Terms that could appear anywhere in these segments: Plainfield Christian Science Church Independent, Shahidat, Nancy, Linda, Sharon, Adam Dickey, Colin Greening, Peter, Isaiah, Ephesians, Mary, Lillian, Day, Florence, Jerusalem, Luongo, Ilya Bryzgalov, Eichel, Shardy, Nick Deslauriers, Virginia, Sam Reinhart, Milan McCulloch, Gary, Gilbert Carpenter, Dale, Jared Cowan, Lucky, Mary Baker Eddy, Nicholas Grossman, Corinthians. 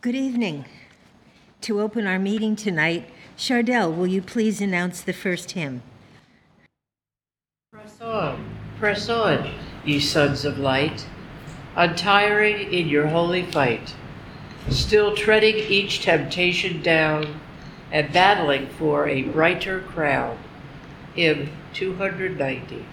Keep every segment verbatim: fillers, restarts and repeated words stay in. Good evening. To open our meeting tonight, Shardell, will you please announce the first hymn? Press on, press on, ye sons of light, untiring in your holy fight, still treading each temptation down and battling for a brighter crown. Hymn two ninety.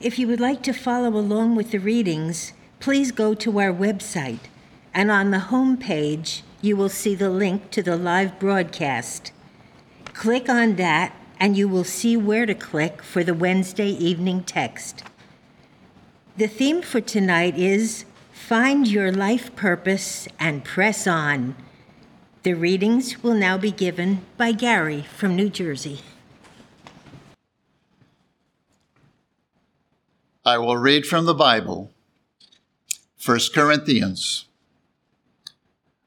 If you would like to follow along with the readings, please go to our website, and on the home page, you will see the link to the live broadcast. Click on that, and you will see where to click for the Wednesday evening text. The theme for tonight is Find Your Life Purpose and Press On. The readings will now be given by Gary from New Jersey. I will read from the Bible, First Corinthians.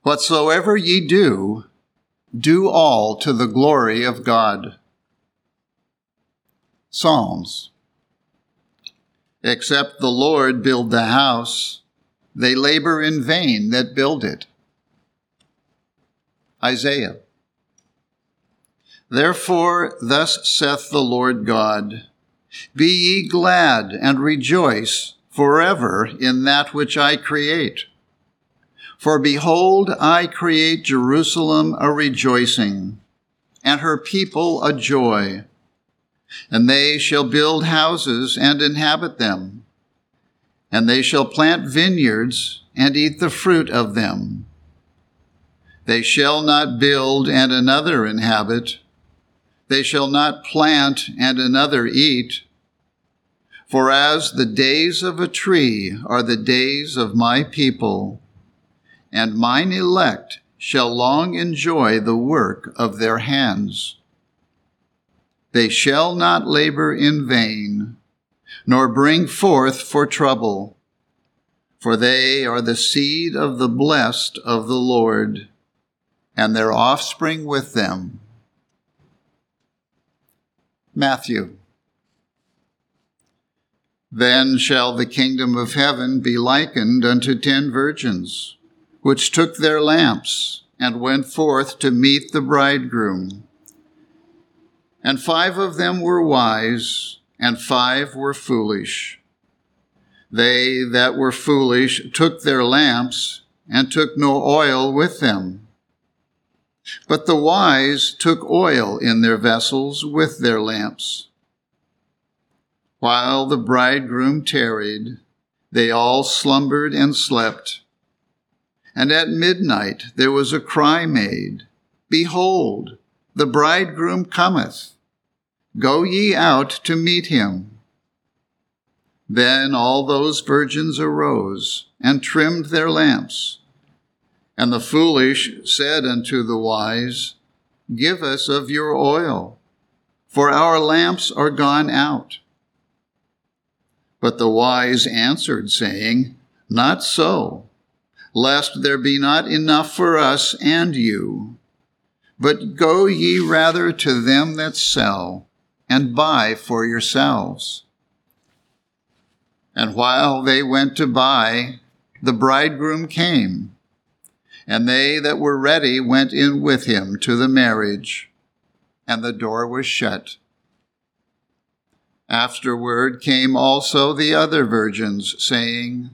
Whatsoever ye do, do all to the glory of God. Psalms. Except the Lord build the house, they labor in vain that build it. Isaiah. Therefore thus saith the Lord God, Be ye glad and rejoice forever in that which I create. For behold, I create Jerusalem a rejoicing, and her people a joy. And they shall build houses and inhabit them, and they shall plant vineyards and eat the fruit of them. They shall not build and another inhabit, they shall not plant and another eat. For as the days of a tree are the days of my people, and mine elect shall long enjoy the work of their hands. They shall not labor in vain, nor bring forth for trouble, for they are the seed of the blessed of the Lord, and their offspring with them. Matthew. Then shall the kingdom of heaven be likened unto ten virgins, which took their lamps and went forth to meet the bridegroom. And five of them were wise, and five were foolish. They that were foolish took their lamps and took no oil with them. But the wise took oil in their vessels with their lamps. While the bridegroom tarried, they all slumbered and slept. And at midnight there was a cry made, Behold, the bridegroom cometh. Go ye out to meet him. Then all those virgins arose and trimmed their lamps. And the foolish said unto the wise, Give us of your oil, for our lamps are gone out. But the wise answered, saying, Not so, lest there be not enough for us and you. But go ye rather to them that sell, and buy for yourselves. And while they went to buy, the bridegroom came, and they that were ready went in with him to the marriage, and the door was shut. Afterward came also the other virgins, saying,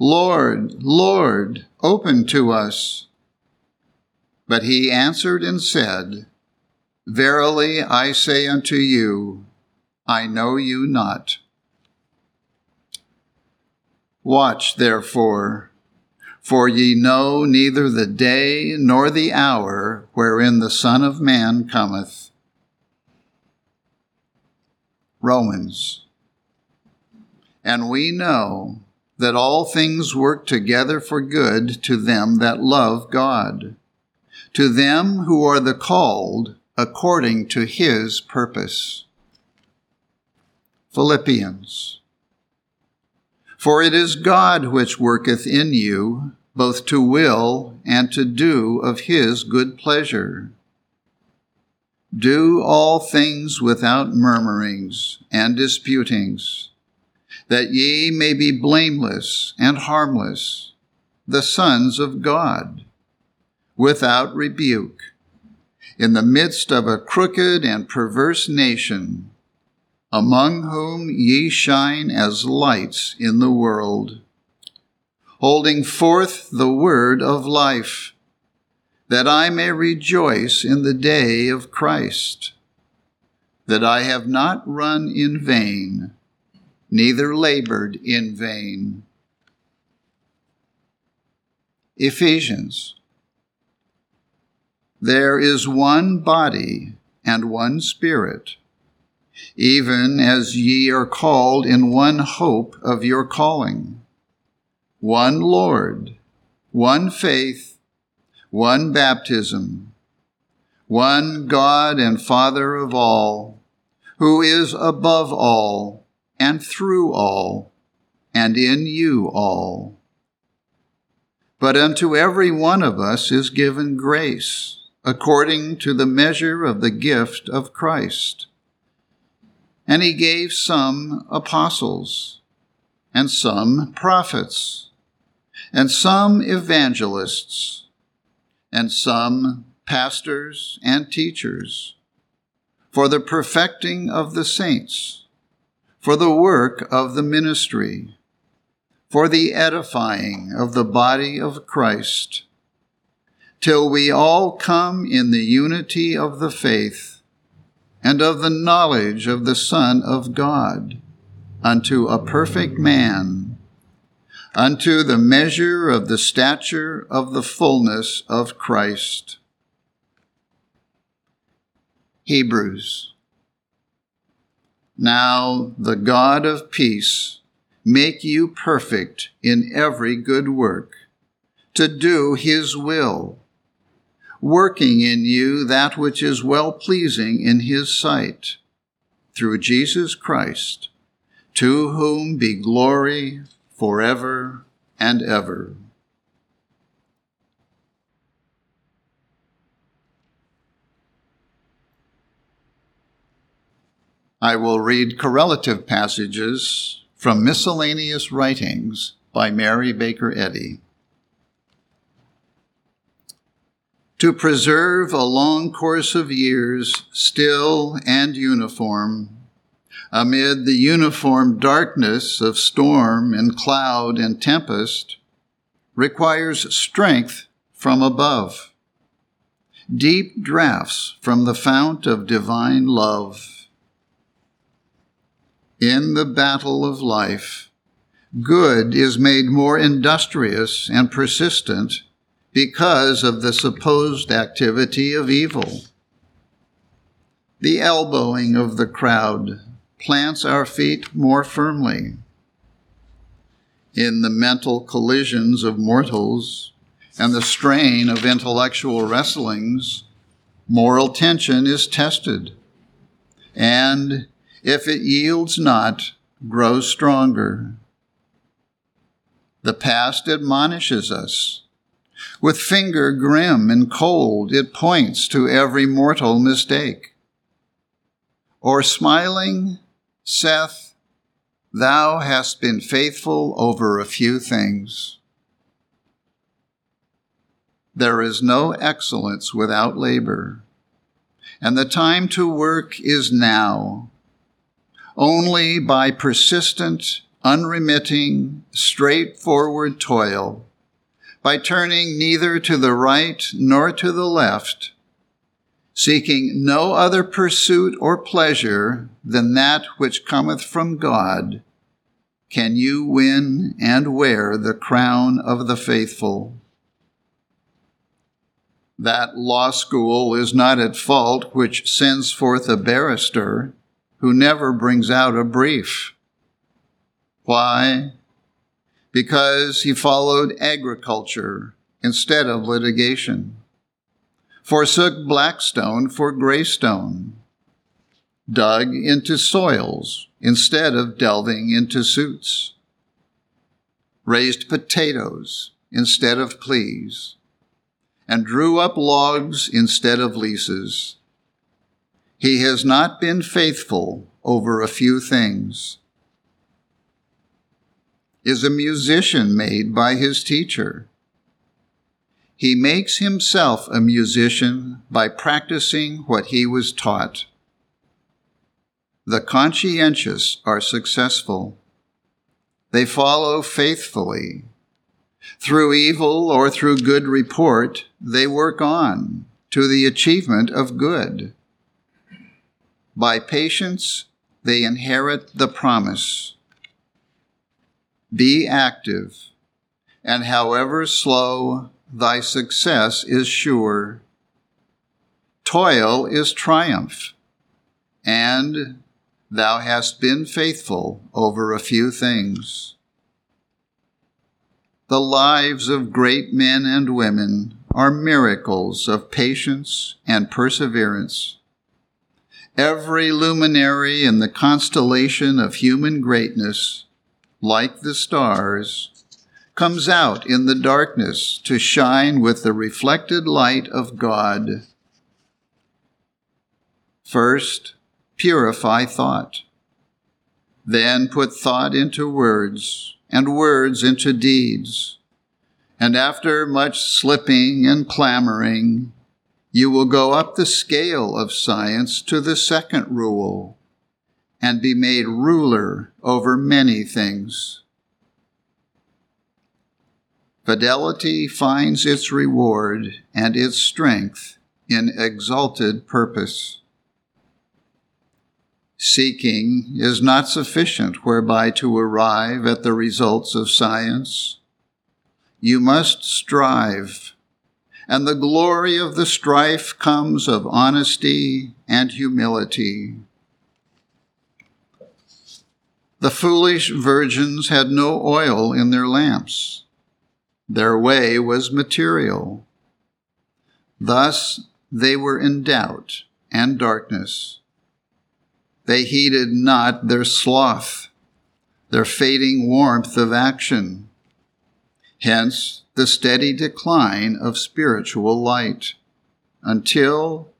Lord, Lord, open to us. But he answered and said, Verily I say unto you, I know you not. Watch therefore, for ye know neither the day nor the hour wherein the Son of Man cometh. Romans. And we know that all things work together for good to them that love God, to them who are the called according to his purpose. Philippians. For it is God which worketh in you, both to will and to do of his good pleasure. Do all things without murmurings and disputings, that ye may be blameless and harmless, the sons of God, without rebuke, in the midst of a crooked and perverse nation, among whom ye shine as lights in the world, holding forth the word of life, that I may rejoice in the day of Christ, that I have not run in vain, neither labored in vain. Ephesians. There is one body and one Spirit, even as ye are called in one hope of your calling, one Lord, one faith, one baptism, one God and Father of all, who is above all, and through all, and in you all. But unto every one of us is given grace, according to the measure of the gift of Christ. And he gave some apostles, and some prophets, and some evangelists, and some pastors and teachers, for the perfecting of the saints, for the work of the ministry, for the edifying of the body of Christ, till we all come in the unity of the faith and of the knowledge of the Son of God, unto a perfect man, unto the measure of the stature of the fullness of Christ. Hebrews. Now the God of peace make you perfect in every good work, to do his will, working in you that which is well-pleasing in his sight, through Jesus Christ, to whom be glory forever and ever. I will read correlative passages from Miscellaneous Writings by Mary Baker Eddy. To preserve a long course of years, still and uniform, amid the uniform darkness of storm and cloud and tempest, requires strength from above, deep draughts from the fount of divine love. In the battle of life, good is made more industrious and persistent because of the supposed activity of evil. the elbowing of the crowd plants our feet more firmly. In the mental collisions of mortals and the strain of intellectual wrestlings, moral tension is tested, and if it yields not, grows stronger. The past admonishes us. With finger grim and cold, it points to every mortal mistake. Or smiling, saith, "Thou hast been faithful over a few things." There is no excellence without labor, and the time to work is now. Only by persistent, unremitting, straightforward toil, by turning neither to the right nor to the left, seeking no other pursuit or pleasure than that which cometh from God, can you win and wear the crown of the faithful. That law school is not at fault which sends forth a barrister who never brings out a brief. Why? Because he followed agriculture instead of litigation, forsook Blackstone for Greystone, dug into soils instead of delving into suits, raised potatoes instead of pleas, and drew up logs instead of leases. He has not been faithful over a few things. Is a musician made by his teacher? He makes himself a musician by practicing what he was taught. The conscientious are successful. They follow faithfully. Through evil or through good report, they work on to the achievement of good. By patience, they inherit the promise. Be active, and however slow, thy success is sure. Toil is triumph, and thou hast been faithful over a few things. The lives of great men and women are miracles of patience and perseverance. Every luminary in the constellation of human greatness, like the stars, comes out in the darkness to shine with the reflected light of God. First, purify thought. Then put thought into words, and words into deeds. And after much slipping and clamoring, you will go up the scale of science to the second rule, and be made ruler over many things. Fidelity finds its reward and its strength in exalted purpose. Seeking is not sufficient whereby to arrive at the results of science. You must strive, and the glory of the strife comes of honesty and humility. The foolish virgins had no oil in their lamps. Their way was material. Thus they were in doubt and darkness. They heeded not their sloth, their fading warmth of action. Hence the steady decline of spiritual light, until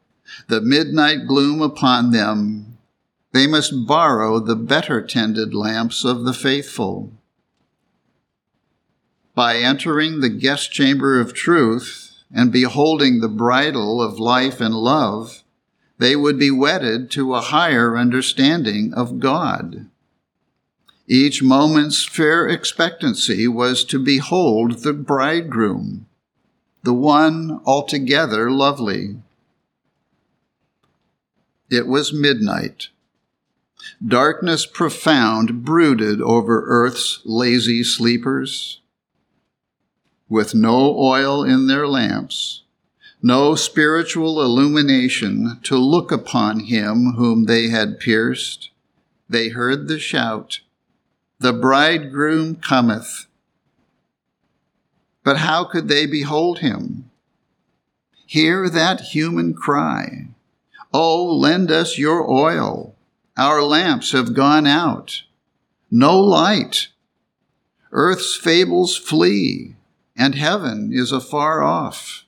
the midnight gloom upon them, they must borrow the better-tended lamps of the faithful. By entering the guest chamber of truth and beholding the bridal of life and love, they would be wedded to a higher understanding of God. Each moment's fair expectancy was to behold the bridegroom, the one altogether lovely. It was midnight. Darkness profound brooded over earth's lazy sleepers. With no oil in their lamps, no spiritual illumination to look upon him whom they had pierced, they heard the shout, "The bridegroom cometh." But how could they behold him? Hear that human cry, "Oh, lend us your oil. Our lamps have gone out. No light. Earth's fables flee, and heaven is afar off."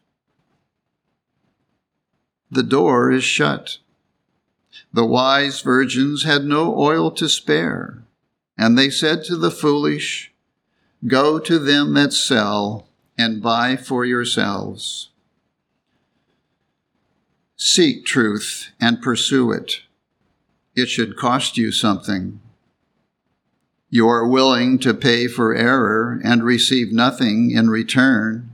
The door is shut. The wise virgins had no oil to spare, and they said to the foolish, "Go to them that sell, and buy for yourselves." Seek truth and pursue it. It should cost you something. You are willing to pay for error and receive nothing in return.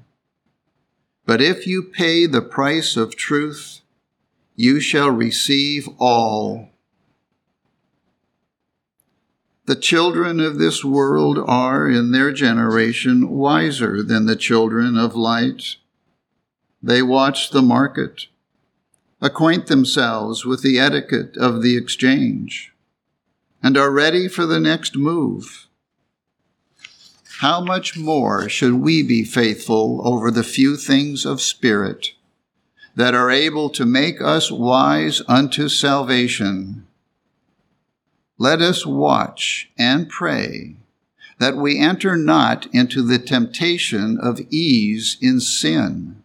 But if you pay the price of truth, you shall receive all. The children of this world are, in their generation, wiser than the children of light. They watch the market, acquaint themselves with the etiquette of the exchange, and are ready for the next move. How much more should we be faithful over the few things of spirit that are able to make us wise unto salvation? Let us watch and pray that we enter not into the temptation of ease in sin.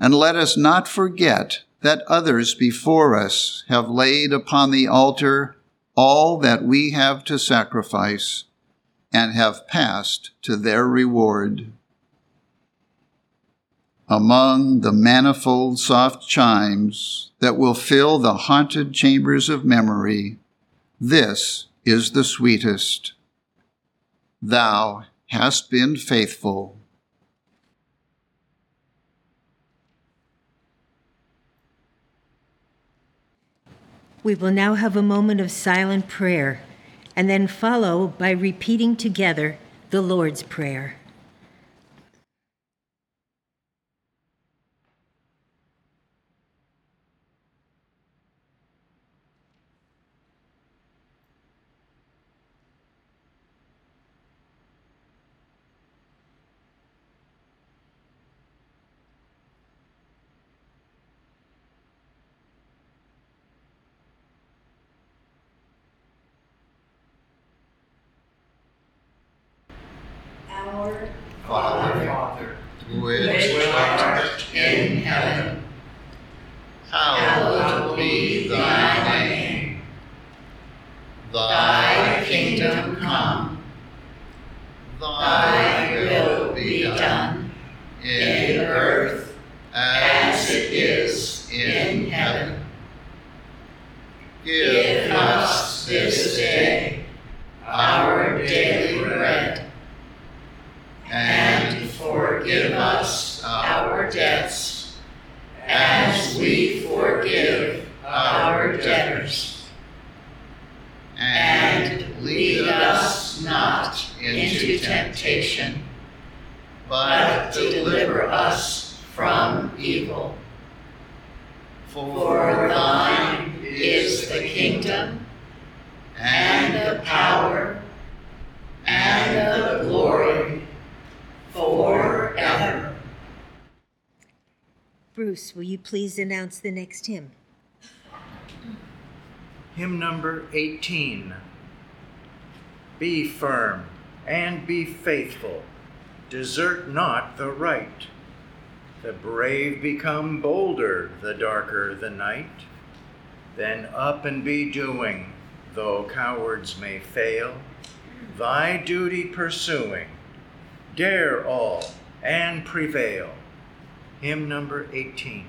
And let us not forget that others before us have laid upon the altar all that we have to sacrifice and have passed to their reward. Among the manifold soft chimes that will fill the haunted chambers of memory, this is the sweetest. Thou hast been faithful. We will now have a moment of silent prayer, and then follow by repeating together the Lord's Prayer. Bruce, will you please announce the next hymn? Hymn number eighteen. Be firm and be faithful. Desert not the right. The brave become bolder the darker the night. Then up and be doing, though cowards may fail, thy duty pursuing. Dare all and prevail. Hymn number eighteen.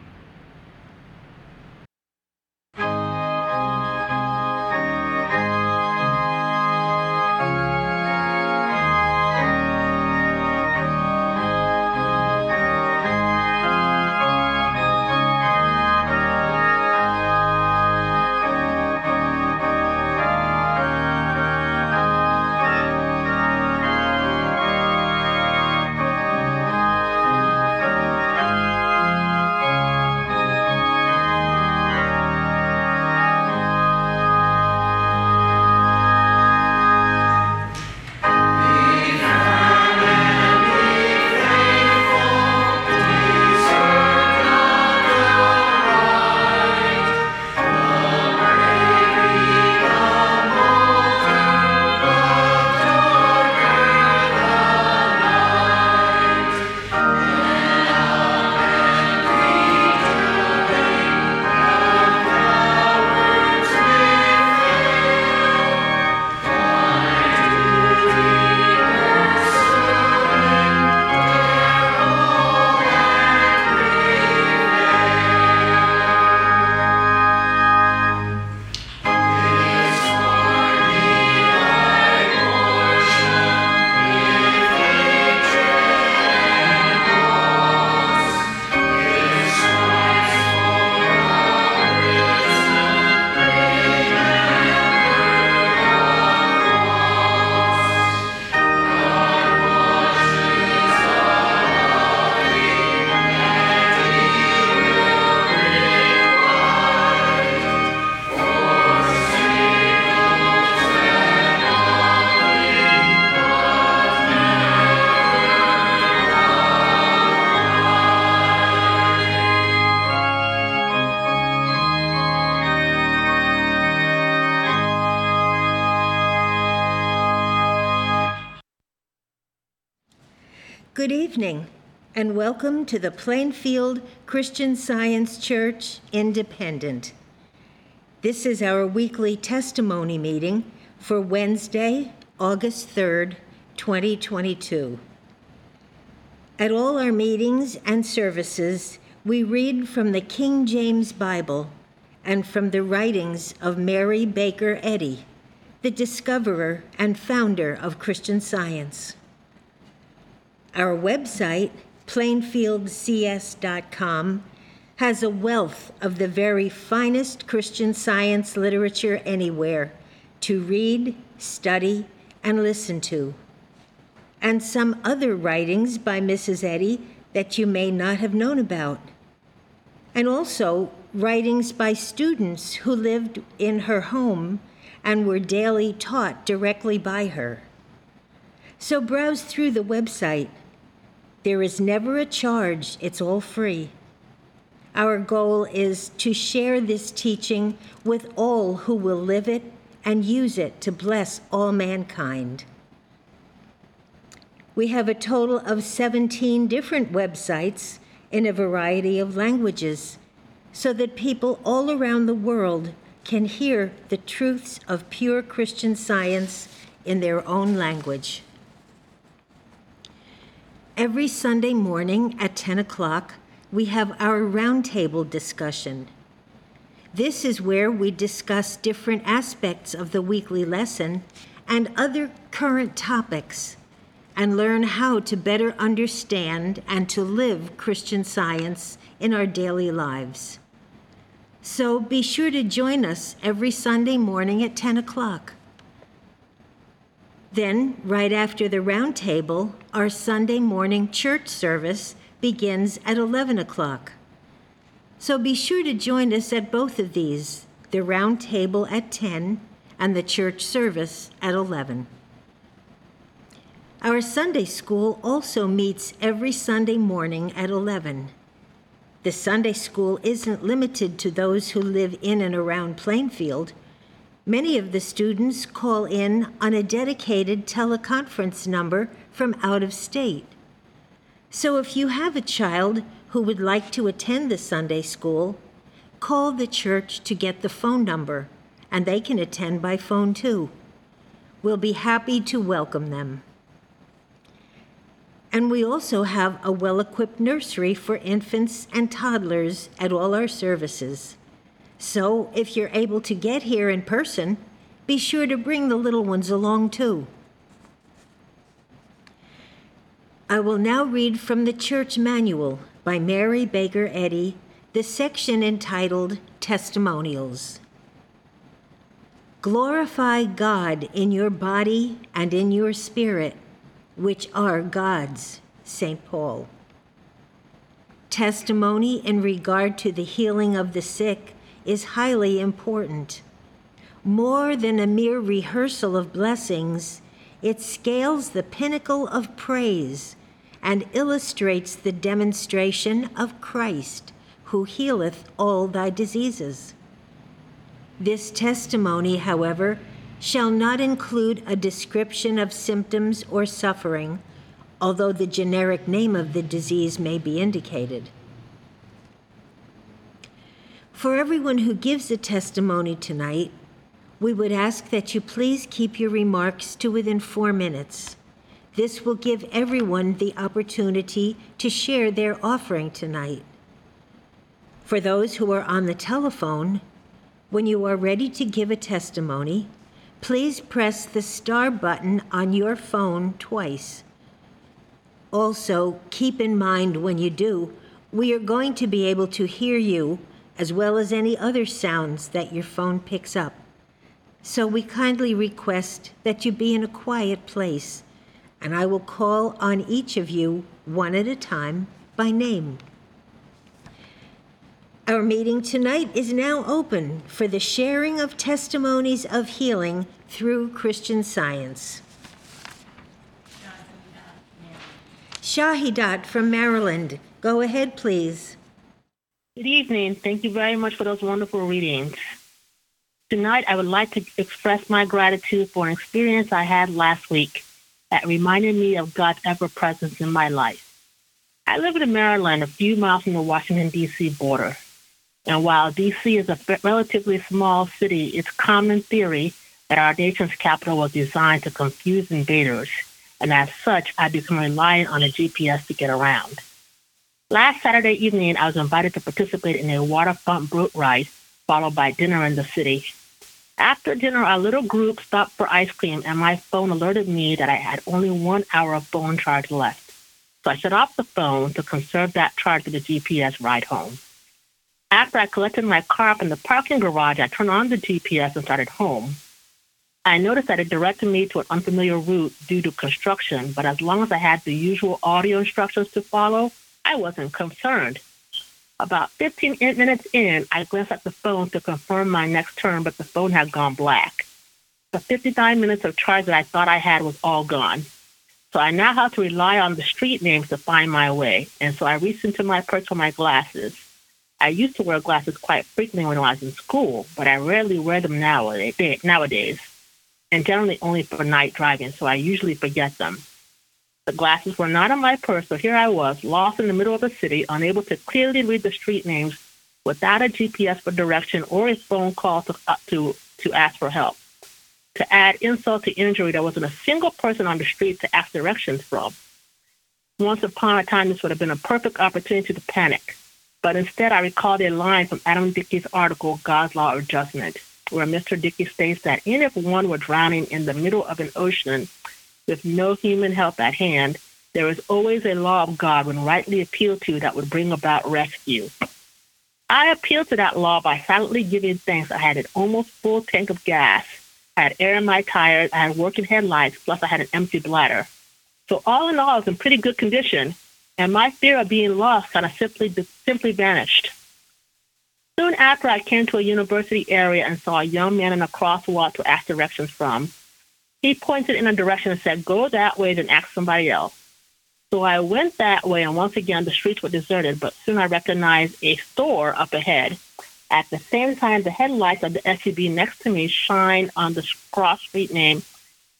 Good evening, and welcome to the Plainfield Christian Science Church Independent. This is our weekly testimony meeting for Wednesday, August third, twenty twenty-two. At all our meetings and services, we read from the King James Bible and from the writings of Mary Baker Eddy, the discoverer and founder of Christian Science. Our website, Plainfield C S dot com, has a wealth of the very finest Christian Science literature anywhere to read, study, and listen to, and some other writings by Missus Eddy that you may not have known about, and also writings by students who lived in her home and were daily taught directly by her. So browse through the website. There is never a charge, it's all free. Our goal is to share this teaching with all who will live it and use it to bless all mankind. We have a total of seventeen different websites in a variety of languages, so that people all around the world can hear the truths of pure Christian Science in their own language. Every Sunday morning at ten o'clock, we have our roundtable discussion. This is where we discuss different aspects of the weekly lesson and other current topics, and learn how to better understand and to live Christian Science in our daily lives. So be sure to join us every Sunday morning at ten o'clock. Then, right after the roundtable, our Sunday morning church service begins at eleven o'clock. So be sure to join us at both of these, the roundtable at ten and the church service at eleven. Our Sunday school also meets every Sunday morning at eleven. The Sunday school isn't limited to those who live in and around Plainfield. Many of the students call in on a dedicated teleconference number from out of state. So if you have a child who would like to attend the Sunday school, call the church to get the phone number, and they can attend by phone too. We'll be happy to welcome them. And we also have a well-equipped nursery for infants and toddlers at all our services. So if you're able to get here in person, be sure to bring the little ones along too. I will now read from the Church Manual by Mary Baker Eddy, the section entitled Testimonials. Glorify God in your body and in your spirit, which are God's, Saint Paul. Testimony in regard to the healing of the sick is highly important. More than a mere rehearsal of blessings, it scales the pinnacle of praise and illustrates the demonstration of Christ, who healeth all thy diseases. This testimony, however, shall not include a description of symptoms or suffering, although the generic name of the disease may be indicated. For everyone who gives a testimony tonight, we would ask that you please keep your remarks to within four minutes. This will give everyone the opportunity to share their offering tonight. For those who are on the telephone, when you are ready to give a testimony, please press the star button on your phone twice. Also, keep in mind when you do, we are going to be able to hear you as well as any other sounds that your phone picks up. So we kindly request that you be in a quiet place, and I will call on each of you one at a time by name. Our meeting tonight is now open for the sharing of testimonies of healing through Christian Science. Shahidat from Maryland, go ahead, please. Good evening. Thank you very much for those wonderful readings. Tonight, I would like to express my gratitude for an experience I had last week. that reminded me of God's ever-presence in my life. I live in Maryland, a few miles from the Washington, D C border. And while D C is a relatively small city, it's common theory that our nation's capital was designed to confuse invaders, and as such, I become reliant on a G P S to get around. Last Saturday evening, I was invited to participate in a waterfront boat ride, followed by dinner in the city. After dinner, our little group stopped for ice cream, and my phone alerted me that I had only one hour of phone charge left. So I shut off the phone to conserve that charge for the G P S ride home. After I collected my car from the parking garage, I turned on the G P S and started home. I noticed that it directed me to an unfamiliar route due to construction, but as long as I had the usual audio instructions to follow, I wasn't concerned. About fifteen minutes in, I glanced at the phone to confirm my next turn, but the phone had gone black. The fifty-nine minutes of charge that I thought I had was all gone. So I now have to rely on the street names to find my way, and so I reached into my purse for my glasses. I used to wear glasses quite frequently when I was in school, but I rarely wear them nowadays, and generally only for night driving, so I usually forget them. The glasses were not in my purse, so here I was, lost in the middle of the city, unable to clearly read the street names without a G P S for direction or a phone call to, uh, to, to ask for help. To add insult to injury, there wasn't a single person on the street to ask directions from. Once upon a time, this would have been a perfect opportunity to panic. But instead, I recalled a line from Adam Dickey's article, God's Law of Judgment, where Mister Dickey states that even if one were drowning in the middle of an ocean with no human help at hand, there is always a law of God when rightly appealed to that would bring about rescue. I appealed to that law by silently giving thanks. I had an almost full tank of gas. I had air in my tires. I had working headlights, plus I had an empty bladder. So all in all, I was in pretty good condition, and my fear of being lost kind of simply, simply vanished. Soon after, I came to a university area and saw a young man in a crosswalk to ask directions from. He pointed in a direction and said, go that way, then ask somebody else. So I went that way, and once again, the streets were deserted, but soon I recognized a store up ahead. At the same time, the headlights of the S U V next to me shined on the cross street name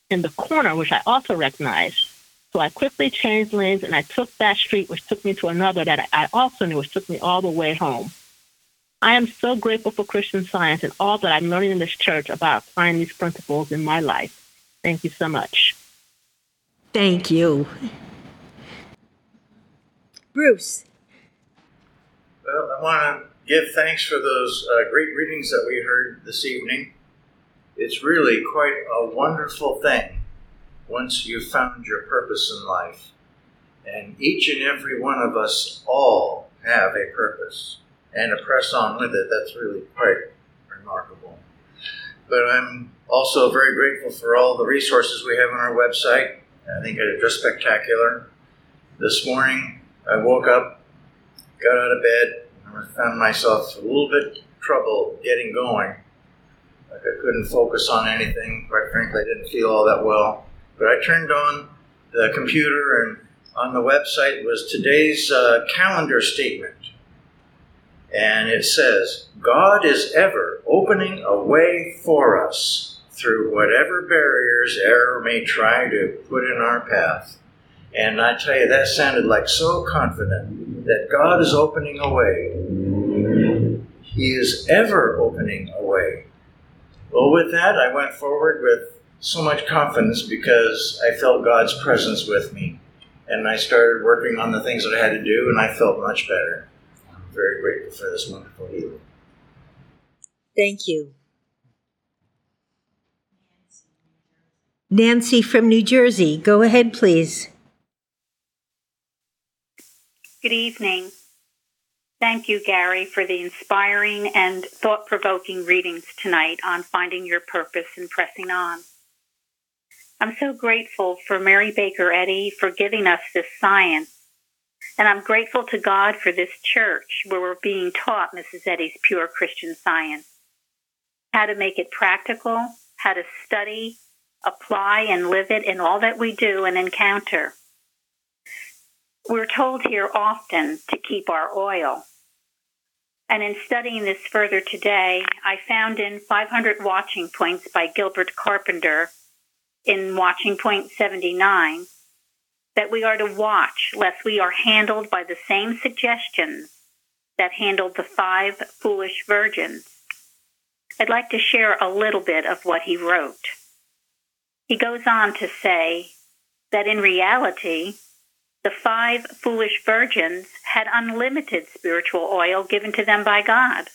in the corner, which I also recognized. So I quickly changed lanes, and I took that street, which took me to another that I also knew, which took me all the way home. I am so grateful for Christian Science and all that I'm learning in this church about applying these principles in my life. Thank you so much. Thank you. Bruce. Well, I want to give thanks for those uh, great readings that we heard this evening. It's really quite a wonderful thing once you've found your purpose in life. And each and every one of us all have a purpose. And to press on with it, that's really quite remarkable. But I'm also very grateful for all the resources we have on our website. I think it's just spectacular. This morning, I woke up, got out of bed, and I found myself a little bit trouble getting going. Like I couldn't focus on anything. Quite frankly, I didn't feel all that well. But I turned on the computer, and on the website was today's uh, calendar statement. And it says, God is ever opening a way for us through whatever barriers error may try to put in our path. And I tell you, that sounded like so confident that God is opening a way. He is ever opening a way. Well, with that, I went forward with so much confidence because I felt God's presence with me. And I started working on the things that I had to do, and I felt much better. Very grateful for this wonderful evening. Thank you. Nancy from New Jersey, go ahead, please. Good evening. Thank you, Gary, for the inspiring and thought-provoking readings tonight on finding your purpose and pressing on. I'm so grateful for Mary Baker Eddy for giving us this science. And I'm grateful to God for this church where we're being taught Missus Eddy's pure Christian Science, how to make it practical, how to study, apply, and live it in all that we do and encounter. We're told here often to keep our oil. And in studying this further today, I found in five hundred Watching Points by Gilbert Carpenter in Watching Point seventy-nine, that we are to watch lest we are handled by the same suggestions that handled the five foolish virgins. I'd like to share a little bit of what he wrote. He goes on to say that in reality, the five foolish virgins had unlimited spiritual oil given to them by God.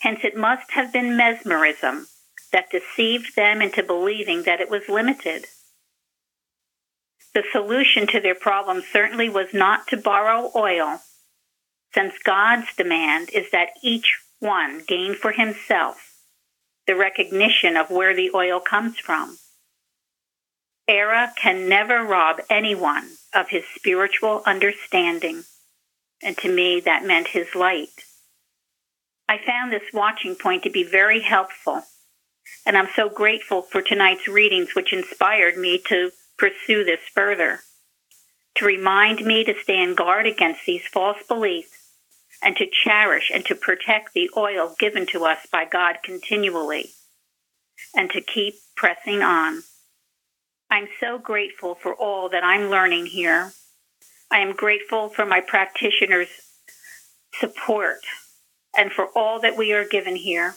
Hence, it must have been mesmerism that deceived them into believing that it was limited. The solution to their problem certainly was not to borrow oil, since God's demand is that each one gain for himself the recognition of where the oil comes from. Error can never rob anyone of his spiritual understanding, and to me that meant his light. I found this watching point to be very helpful, and I'm so grateful for tonight's readings, which inspired me to pursue this further, to remind me to stand guard against these false beliefs and to cherish and to protect the oil given to us by God continually, and to keep pressing on. I'm so grateful for all that I'm learning here. I am grateful for my practitioners' support and for all that we are given here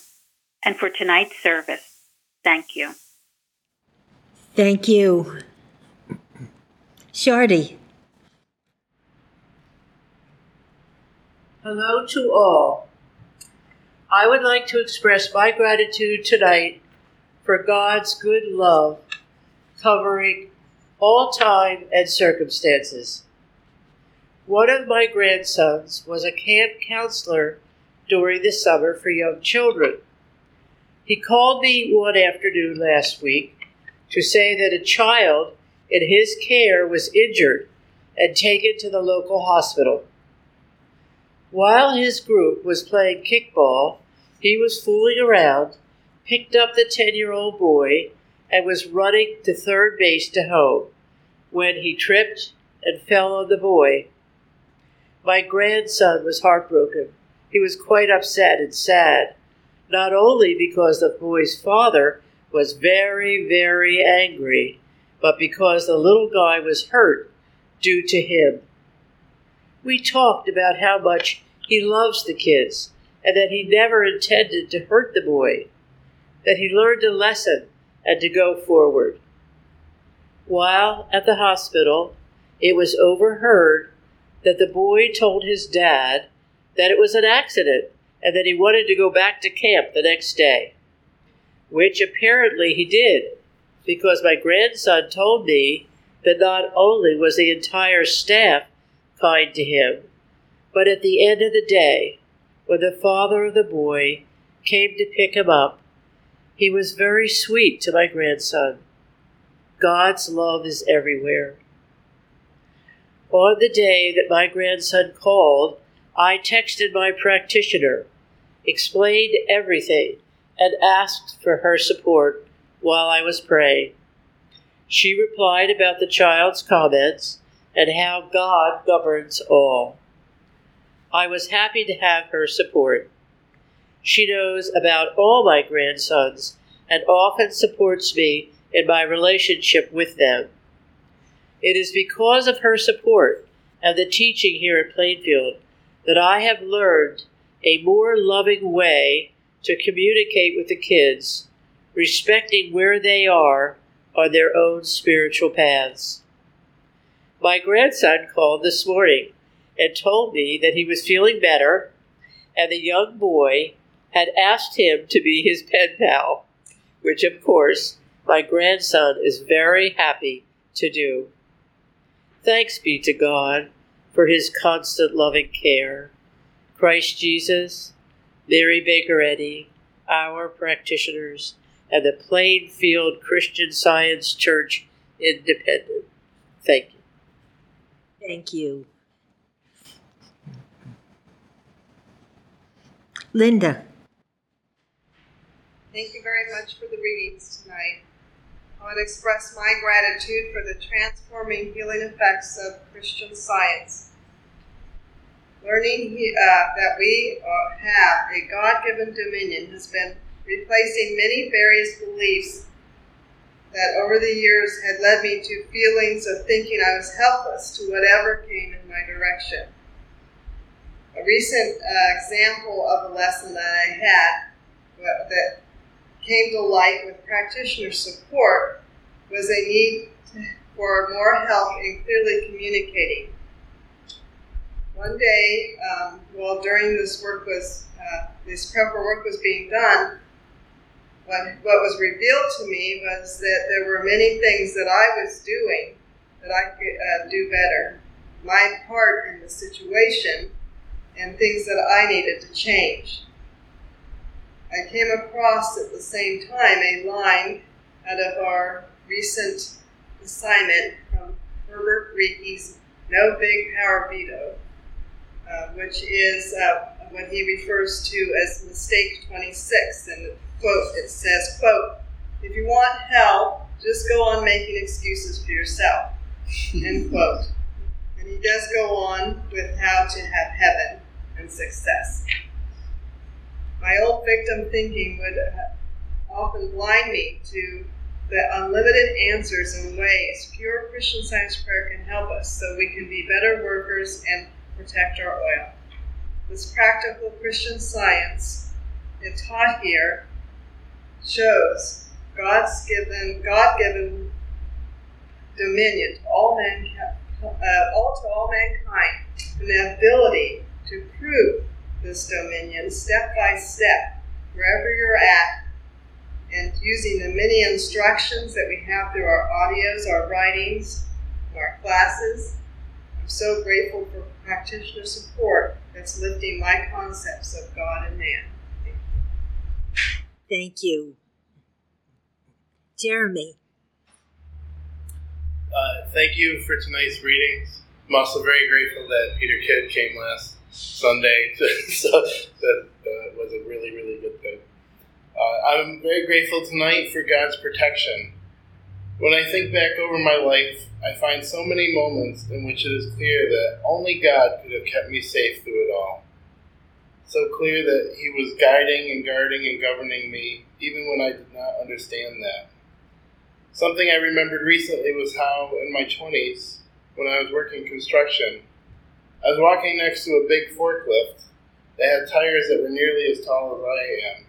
and for tonight's service. Thank you. Thank you. Shardy. Hello to all. I would like to express my gratitude tonight for God's good love covering all time and circumstances. One of my grandsons was a camp counselor during the summer for young children. He called me one afternoon last week to say that a child in his care was injured and taken to the local hospital. While his group was playing kickball, he was fooling around, picked up the ten-year-old boy, and was running to third base to home when he tripped and fell on the boy. My grandson was heartbroken. He was quite upset and sad, not only because the boy's father was very, very angry, but because the little guy was hurt due to him. We talked about how much he loves the kids and that he never intended to hurt the boy, that he learned a lesson and to go forward. While at the hospital, it was overheard that the boy told his dad that it was an accident and that he wanted to go back to camp the next day, which apparently he did, because my grandson told me that not only was the entire staff kind to him, but at the end of the day, when the father of the boy came to pick him up, he was very sweet to my grandson. God's love is everywhere. On the day that my grandson called, I texted my practitioner, explained everything, and asked for her support while I was praying. She replied about the child's comments and how God governs all. I was happy to have her support. She knows about all my grandsons and often supports me in my relationship with them. It is because of her support and the teaching here at Plainfield that I have learned a more loving way to communicate with the kids, respecting where they are on their own spiritual paths. My grandson called this morning and told me that he was feeling better, and the young boy had asked him to be his pen pal, which, of course, my grandson is very happy to do. Thanks be to God for his constant loving care. Christ Jesus, Mary Baker Eddy, our practitioners, and the Plainfield Christian Science Church Independent. Thank you. Thank you. Linda. Thank you very much for the readings tonight. I want to express my gratitude for the transforming healing effects of Christian Science. Learning he, uh, that we uh, have a God-given dominion has been replacing many various beliefs that over the years had led me to feelings of thinking I was helpless to whatever came in my direction. A recent uh, example of a lesson that I had that came to light with practitioner support was a need for more help in clearly communicating. One day, um, while during this work was, uh, this prepper work was being done, what, what was revealed to me was that there were many things that I was doing that I could uh, do better, my part in the situation, and things that I needed to change. I came across at the same time a line out of our recent assignment from Herbert Rieke's No Big Power Veto, uh, which is uh, what he refers to as Mistake twenty-six. And the quote, it says, quote, "If you want help, just go on making excuses for yourself," end quote. And he does go on with how to have heaven and success. My old victim thinking would often blind me to the unlimited answers and ways pure Christian Science prayer can help us so we can be better workers and protect our oil. This practical Christian Science, if taught here, shows God's given, God-given dominion to all, manca- uh, all to all mankind and the ability to prove this dominion step by step, wherever you're at, and using the many instructions that we have through our audios, our writings, our classes. I'm so grateful for practitioner support that's lifting my concepts of God and man. Thank you. Thank you. Jeremy. Uh, thank you for tonight's readings. I'm also very grateful that Peter Kidd came last Sunday. So that uh, was a really, really good thing. Uh, I'm very grateful tonight for God's protection. When I think back over my life, I find so many moments in which it is clear that only God could have kept me safe through it all. So clear that He was guiding and guarding and governing me, even when I did not understand that. Something I remembered recently was how, in my twenties, when I was working construction, I was walking next to a big forklift that had tires that were nearly as tall as I am.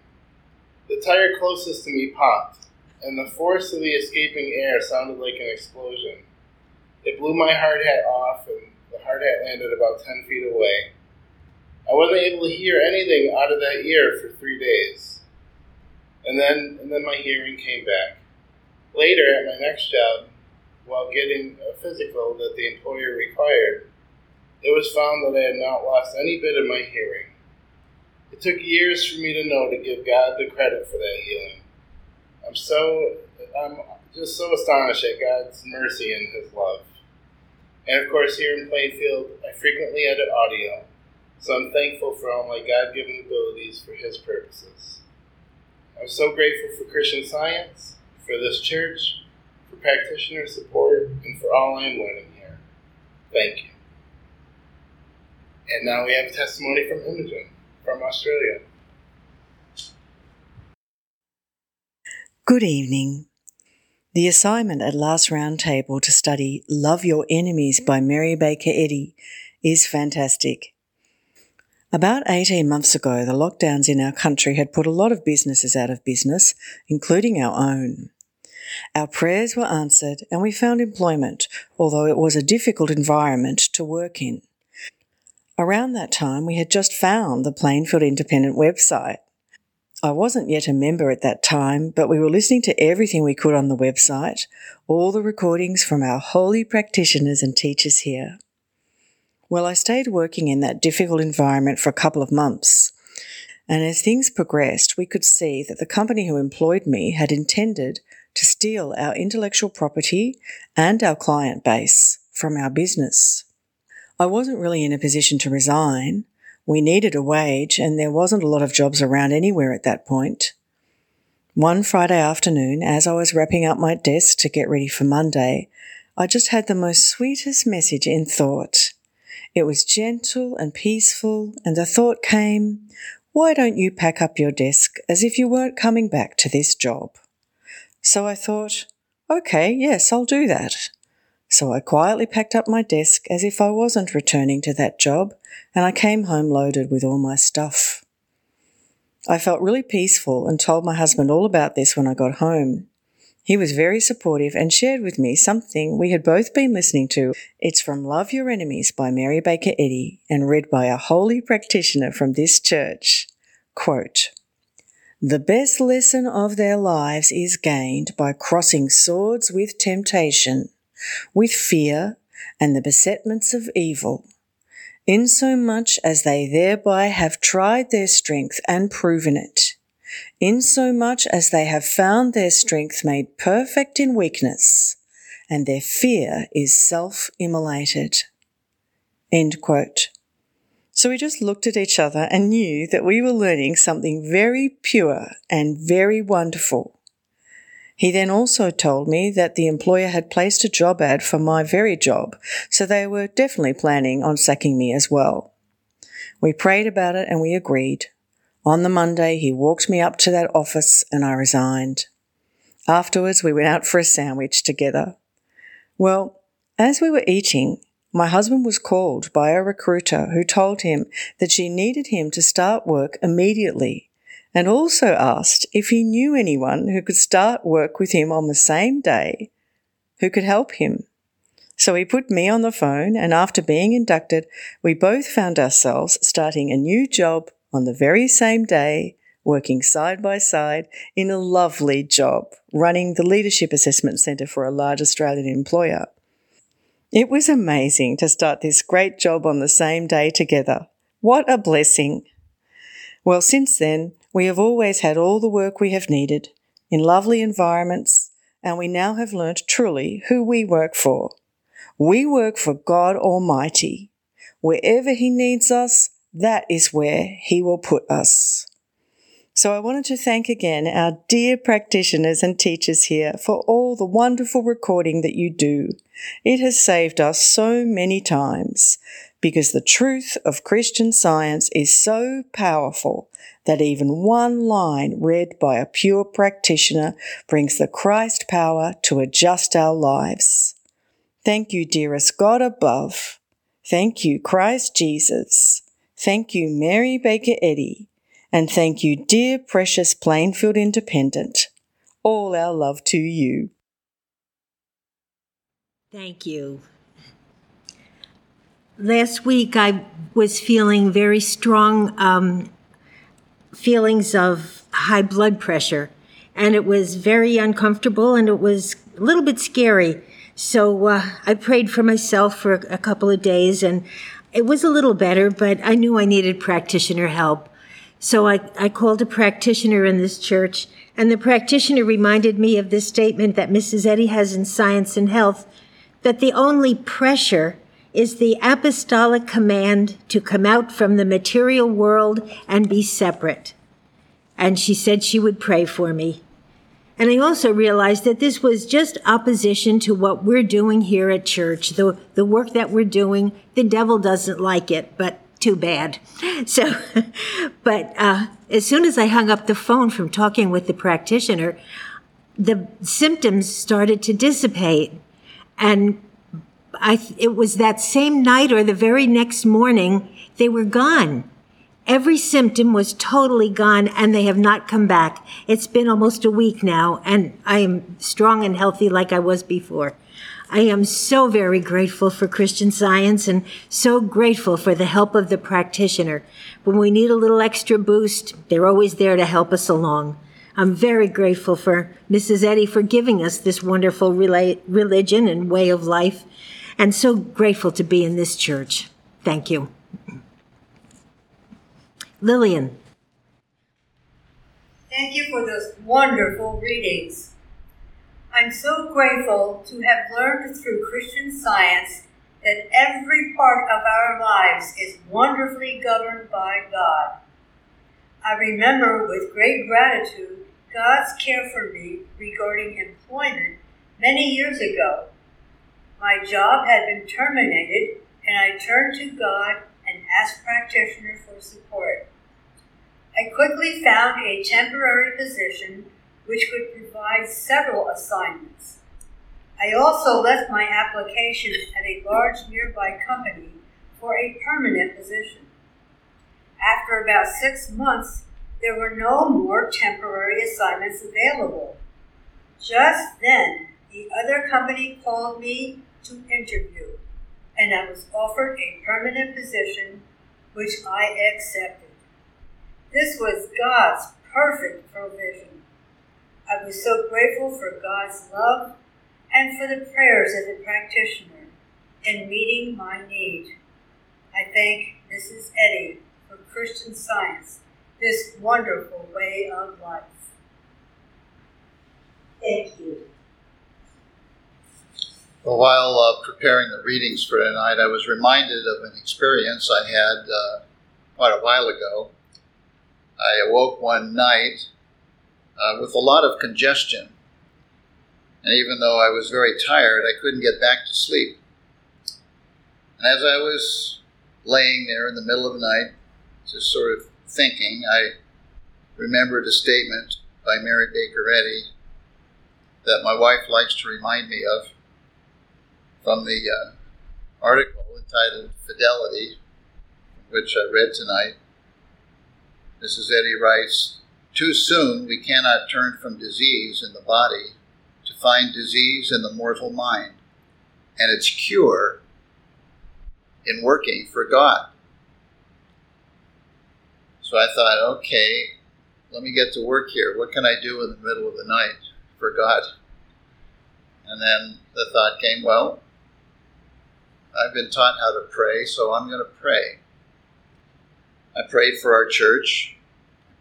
The tire closest to me popped, and the force of the escaping air sounded like an explosion. It blew my hard hat off, and the hard hat landed about ten feet away. I wasn't able to hear anything out of that ear for three days. And then, and then my hearing came back. Later, at my next job, while getting a physical that the employer required, it was found that I had not lost any bit of my hearing. It took years for me to know to give God the credit for that healing. I'm so, I'm just so astonished at God's mercy and His love. And of course, here in Plainfield, I frequently edit audio, so I'm thankful for all my God-given abilities for His purposes. I'm so grateful for Christian Science, for this church, for practitioner support, and for all I'm learning here. Thank you. And now we have a testimony from Imogen. From Australia. Good evening. The assignment at last roundtable to study Love Your Enemies by Mary Baker Eddy is fantastic. About eighteen months ago, the lockdowns in our country had put a lot of businesses out of business, including our own. Our prayers were answered and we found employment, although it was a difficult environment to work in. Around that time, we had just found the Plainfield Independent website. I wasn't yet a member at that time, but we were listening to everything we could on the website, all the recordings from our holy practitioners and teachers here. Well, I stayed working in that difficult environment for a couple of months, and as things progressed, we could see that the company who employed me had intended to steal our intellectual property and our client base from our business. I wasn't really in a position to resign. We needed a wage and there wasn't a lot of jobs around anywhere at that point. One Friday afternoon, as I was wrapping up my desk to get ready for Monday, I just had the most sweetest message in thought. It was gentle and peaceful, and the thought came, why don't you pack up your desk as if you weren't coming back to this job? So I thought, Okay, yes, I'll do that. So I quietly packed up my desk as if I wasn't returning to that job, and I came home loaded with all my stuff. I felt really peaceful and told my husband all about this when I got home. He was very supportive and shared with me something we had both been listening to. It's from Love Your Enemies by Mary Baker Eddy and read by a holy practitioner from this church. Quote, "The best lesson of their lives is gained by crossing swords with temptation, with fear, and the besetments of evil, insomuch as they thereby have tried their strength and proven it. Insomuch as they have found their strength made perfect in weakness, and their fear is self-immolated." End quote. So we just looked at each other and knew that we were learning something very pure and very wonderful. He then also told me that the employer had placed a job ad for my very job, so they were definitely planning on sacking me as well. We prayed about it and we agreed. On the Monday, he walked me up to that office and I resigned. Afterwards, we went out for a sandwich together. Well, as we were eating, my husband was called by a recruiter who told him that she needed him to start work immediately and also asked if he knew anyone who could start work with him on the same day who could help him. So he put me on the phone, and after being inducted, we both found ourselves starting a new job on the very same day, working side by side in a lovely job, running the Leadership Assessment Centre for a large Australian employer. It was amazing to start this great job on the same day together. What a blessing. Well, since then, we have always had all the work we have needed in lovely environments, and we now have learnt truly who we work for. We work for God Almighty. Wherever He needs us, that is where He will put us. So I wanted to thank again our dear practitioners and teachers here for all the wonderful recording that you do. It has saved us so many times, because the truth of Christian Science is so powerful that even one line read by a pure practitioner brings the Christ power to adjust our lives. Thank you, dearest God above. Thank you, Christ Jesus. Thank you, Mary Baker Eddy, and thank you, dear precious Plainfield Independent. All our love to you. Thank you. Last week I was feeling very strong um, feelings of high blood pressure, and it was very uncomfortable and it was a little bit scary. So uh, I prayed for myself for a couple of days, and it was a little better, but I knew I needed practitioner help. So I, I called a practitioner in this church, and the practitioner reminded me of this statement that Missus Eddy has in Science and Health, that the only pressure is the apostolic command to come out from the material world and be separate. And she said she would pray for me. And I also realized that this was just opposition to what we're doing here at church, the the work that we're doing. The devil doesn't like it, but too bad. So, but uh, as soon as I hung up the phone from talking with the practitioner, the symptoms started to dissipate. And I, it was that same night or the very next morning, they were gone. Every symptom was totally gone, and they have not come back. It's been almost a week now, and I am strong and healthy like I was before. I am so very grateful for Christian Science and so grateful for the help of the practitioner. When we need a little extra boost, they're always there to help us along. I'm very grateful for Missus Eddy for giving us this wonderful rela- religion and way of life, and so grateful to be in this church. Thank you. Lillian. Thank you for those wonderful readings. I'm so grateful to have learned through Christian Science that every part of our lives is wonderfully governed by God. I remember with great gratitude God's care for me regarding employment many years ago. My job had been terminated, and I turned to God and asked practitioner for support. I quickly found a temporary position which could provide several assignments. I also left my application at a large nearby company for a permanent position. After about six months, there were no more temporary assignments available. Just then, the other company called me to interview, and I was offered a permanent position, which I accepted. This was God's perfect provision. I was so grateful for God's love and for the prayers of the practitioner in meeting my need. I thank Missus Eddy for Christian Science, this wonderful way of life. Thank you. Well, while uh, preparing the readings for tonight, I was reminded of an experience I had uh, quite a while ago. I awoke one night uh, with a lot of congestion, and even though I was very tired, I couldn't get back to sleep. And as I was laying there in the middle of the night, just sort of thinking, I remembered a statement by Mary Baker Eddy that my wife likes to remind me of, from the uh, article entitled Fidelity, which I read tonight. Missus Eddy writes, "Too soon we cannot turn from disease in the body to find disease in the mortal mind and its cure in working for God." So I thought, okay, let me get to work here. What can I do in the middle of the night for God? And then the thought came, well, I've been taught how to pray, so I'm going to pray. I prayed for our church.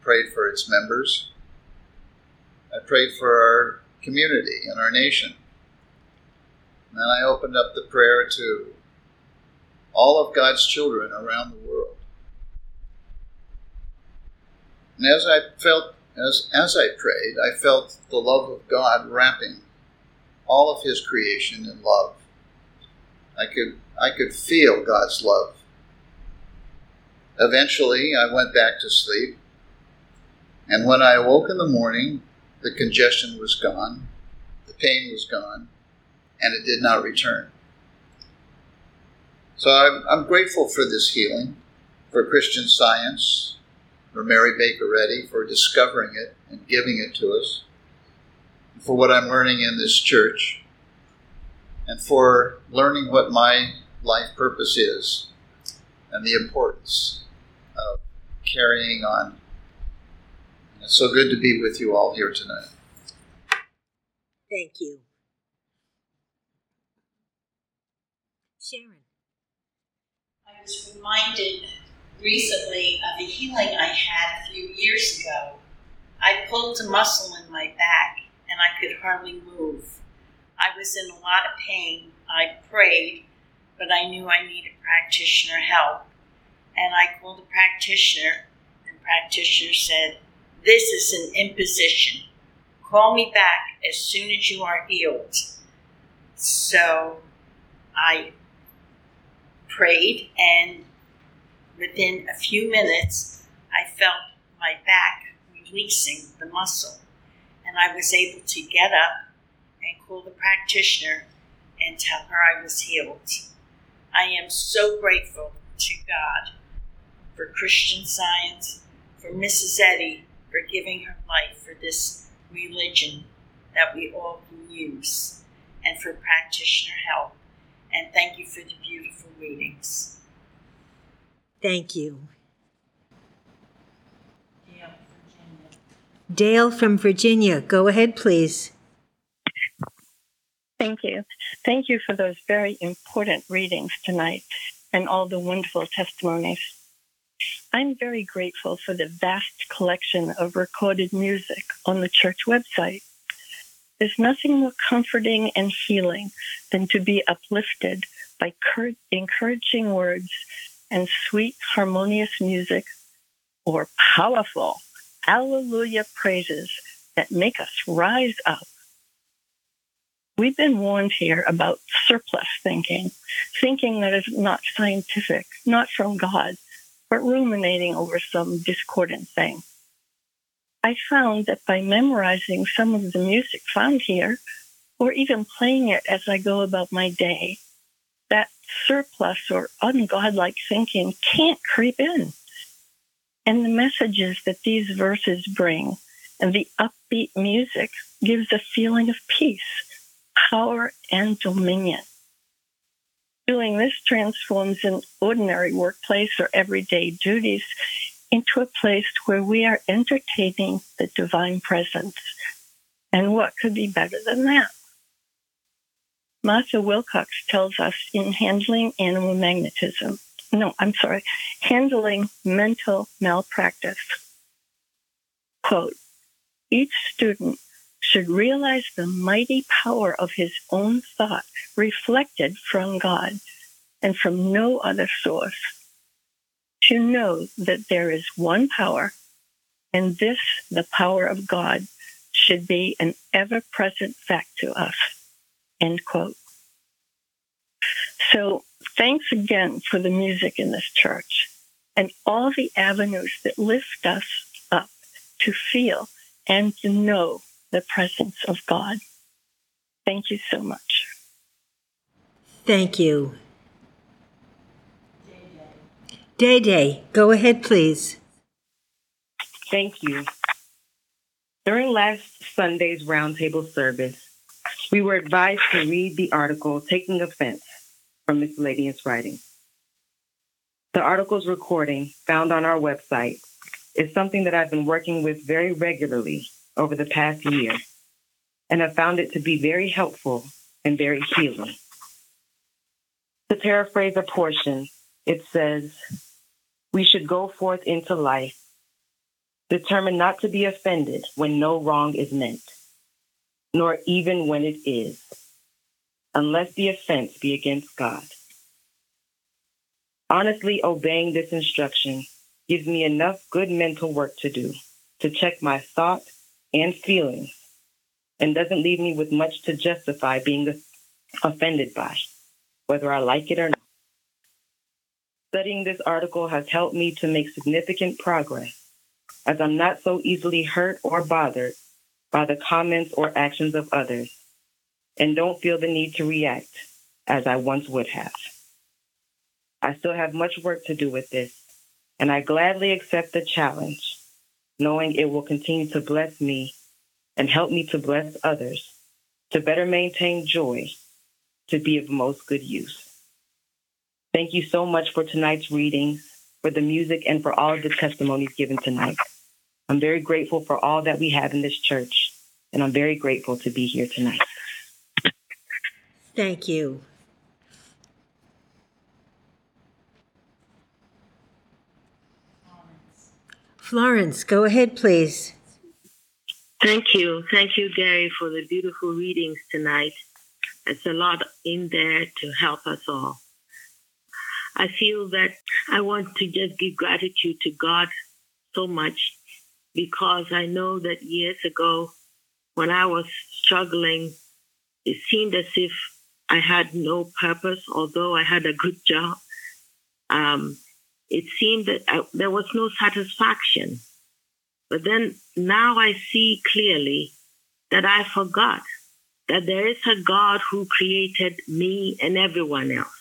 I prayed for its members. I prayed for our community and our nation. And then I opened up the prayer to all of God's children around the world. And as I felt, as, as I prayed, I felt the love of God wrapping all of His creation in love. I could, I could feel God's love. Eventually, I went back to sleep, and when I awoke in the morning, the congestion was gone, the pain was gone, and it did not return. So I'm, I'm grateful for this healing, for Christian Science, for Mary Baker Eddy, for discovering it and giving it to us, and for what I'm learning in this church, and for learning what my life purpose is and the importance of carrying on. It's so good to be with you all here tonight. Thank you. Sharon. I was reminded recently of a healing I had a few years ago. I pulled a muscle in my back and I could hardly move. I was in a lot of pain. I prayed, but I knew I needed practitioner help. And I called a practitioner, and the practitioner said, "This is an imposition. Call me back as soon as you are healed." So I prayed, and within a few minutes, I felt my back releasing the muscle. And I was able to get up and call the practitioner and tell her I was healed. I am so grateful to God for Christian Science, for Missus Eddy, for giving her life for this religion that we all can use, and for practitioner help. And thank you for the beautiful readings. Thank you. Dale from Virginia. Dale from Virginia. Go ahead, please. Thank you. Thank you for those very important readings tonight and all the wonderful testimonies. I'm very grateful for the vast collection of recorded music on the church website. There's nothing more comforting and healing than to be uplifted by cur- encouraging words and sweet, harmonious music, or powerful hallelujah praises that make us rise up. We've been warned here about surplus thinking, thinking that is not scientific, not from God, but ruminating over some discordant thing. I found that by memorizing some of the music found here, or even playing it as I go about my day, that surplus or ungodlike thinking can't creep in. And the messages that these verses bring and the upbeat music gives a feeling of peace, power, and dominion. Doing this transforms an ordinary workplace or everyday duties into a place where we are entertaining the divine presence. And what could be better than that? Martha Wilcox tells us in handling animal magnetism, no, I'm sorry, handling mental malpractice, quote, each student should realize the mighty power of his own thought reflected from God and from no other source, to know that there is one power, and this, the power of God, should be an ever-present fact to us, end quote. So thanks again for the music in this church and all the avenues that lift us up to feel and to know the presence of God. Thank you so much. Thank you. Day Day, go ahead, please. Thank you. During last Sunday's roundtable service, we were advised to read the article Taking Offense from Miscellaneous Writing. The article's recording, found on our website, is something that I've been working with very regularly over the past year, and have found it to be very helpful and very healing. To paraphrase a portion, it says, we should go forth into life, determined not to be offended when no wrong is meant, nor even when it is, unless the offense be against God. Honestly, obeying this instruction gives me enough good mental work to do to check my thought and feelings, and doesn't leave me with much to justify being offended by, whether I like it or not. Studying this article has helped me to make significant progress, as I'm not so easily hurt or bothered by the comments or actions of others, and don't feel the need to react as I once would have. I still have much work to do with this, and I gladly accept the challenge, knowing it will continue to bless me and help me to bless others, to better maintain joy, to be of most good use. Thank you so much for tonight's readings, for the music, and for all of the testimonies given tonight. I'm very grateful for all that we have in this church, and I'm very grateful to be here tonight. Thank you. Florence, go ahead, please. Thank you. Thank you, Gary, for the beautiful readings tonight. There's a lot in there to help us all. I feel that I want to just give gratitude to God so much, because I know that years ago, when I was struggling, it seemed as if I had no purpose, although I had a good job. Um, it seemed that I, there was no satisfaction. But then now I see clearly that I forgot that there is a God who created me and everyone else.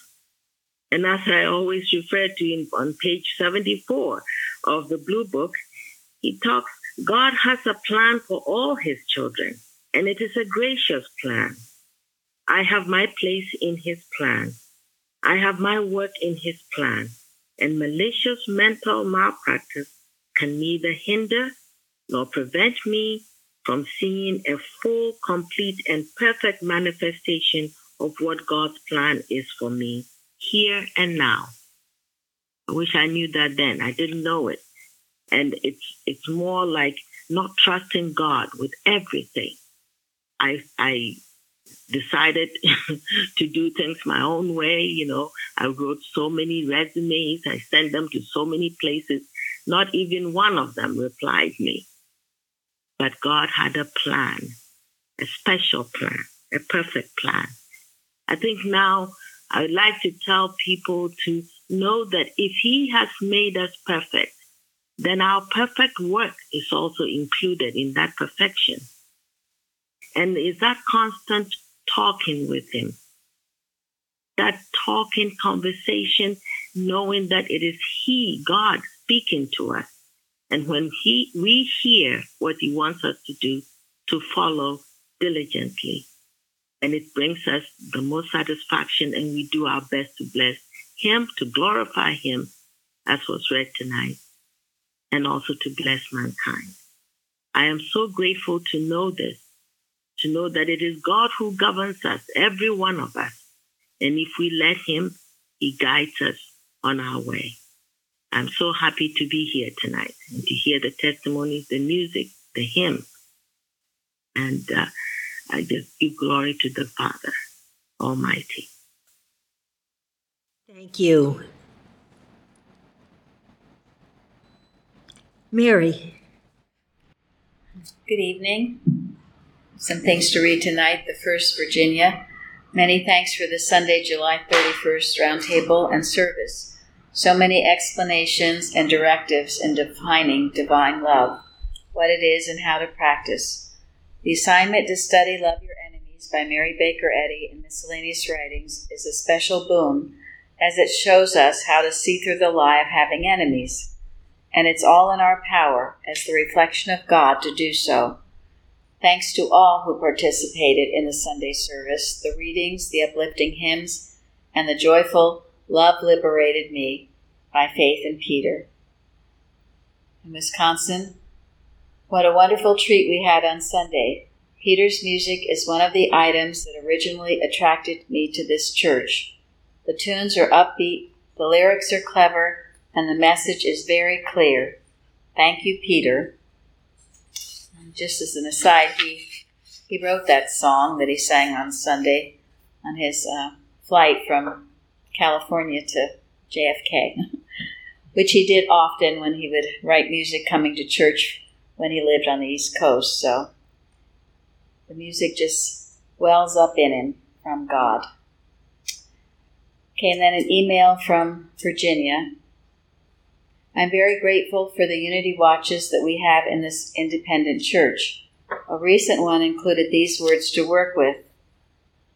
And as I always refer to in, on page seventy-four of the Blue Book, he talks, God has a plan for all his children, and it is a gracious plan. I have my place in his plan. I have my work in his plan. And malicious mental malpractice can neither hinder nor prevent me from seeing a full, complete, and perfect manifestation of what God's plan is for me, here and now. I wish I knew that then. I didn't know it. And it's it's more like not trusting God with everything. I I decided to do things my own way. You know, I wrote so many resumes. I sent them to so many places. Not even one of them replied me. But God had a plan, a special plan, a perfect plan. I think now I would like to tell people to know that if he has made us perfect, then our perfect work is also included in that perfection. And it's that constant talking with him. That talking conversation, knowing that it is he, God, speaking to us. And when he, we hear what he wants us to do, to follow diligently. And it brings us the most satisfaction, and we do our best to bless him, to glorify him, as was read tonight, and also to bless mankind. I am so grateful to know this, to know that it is God who governs us, every one of us. And if we let him, he guides us on our way. I'm so happy to be here tonight and to hear the testimonies, the music, the hymn. And uh, I just give glory to the Father Almighty. Thank you. Mary. Good evening. Some things to read tonight. The first, Virginia. Many thanks for the Sunday, July thirty-first roundtable and service. So many explanations and directives in defining divine love, what it is and how to practice. The assignment to study Love Your Enemies by Mary Baker Eddy in Miscellaneous Writings is a special boon, as it shows us how to see through the lie of having enemies. And it's all in our power as the reflection of God to do so. Thanks to all who participated in the Sunday service, the readings, the uplifting hymns, and the joyful Love Liberated Me by Faith and Peter. In Wisconsin, what a wonderful treat we had on Sunday. Peter's music is one of the items that originally attracted me to this church. The tunes are upbeat, the lyrics are clever, and the message is very clear. Thank you, Peter. Just as an aside, he, he wrote that song that he sang on Sunday on his uh, flight from California to J F K, which he did often when he would write music coming to church when he lived on the East Coast. So the music just wells up in him from God. Okay, and then an email from Virginia. I'm very grateful for the unity watches that we have in this independent church. A recent one included these words to work with.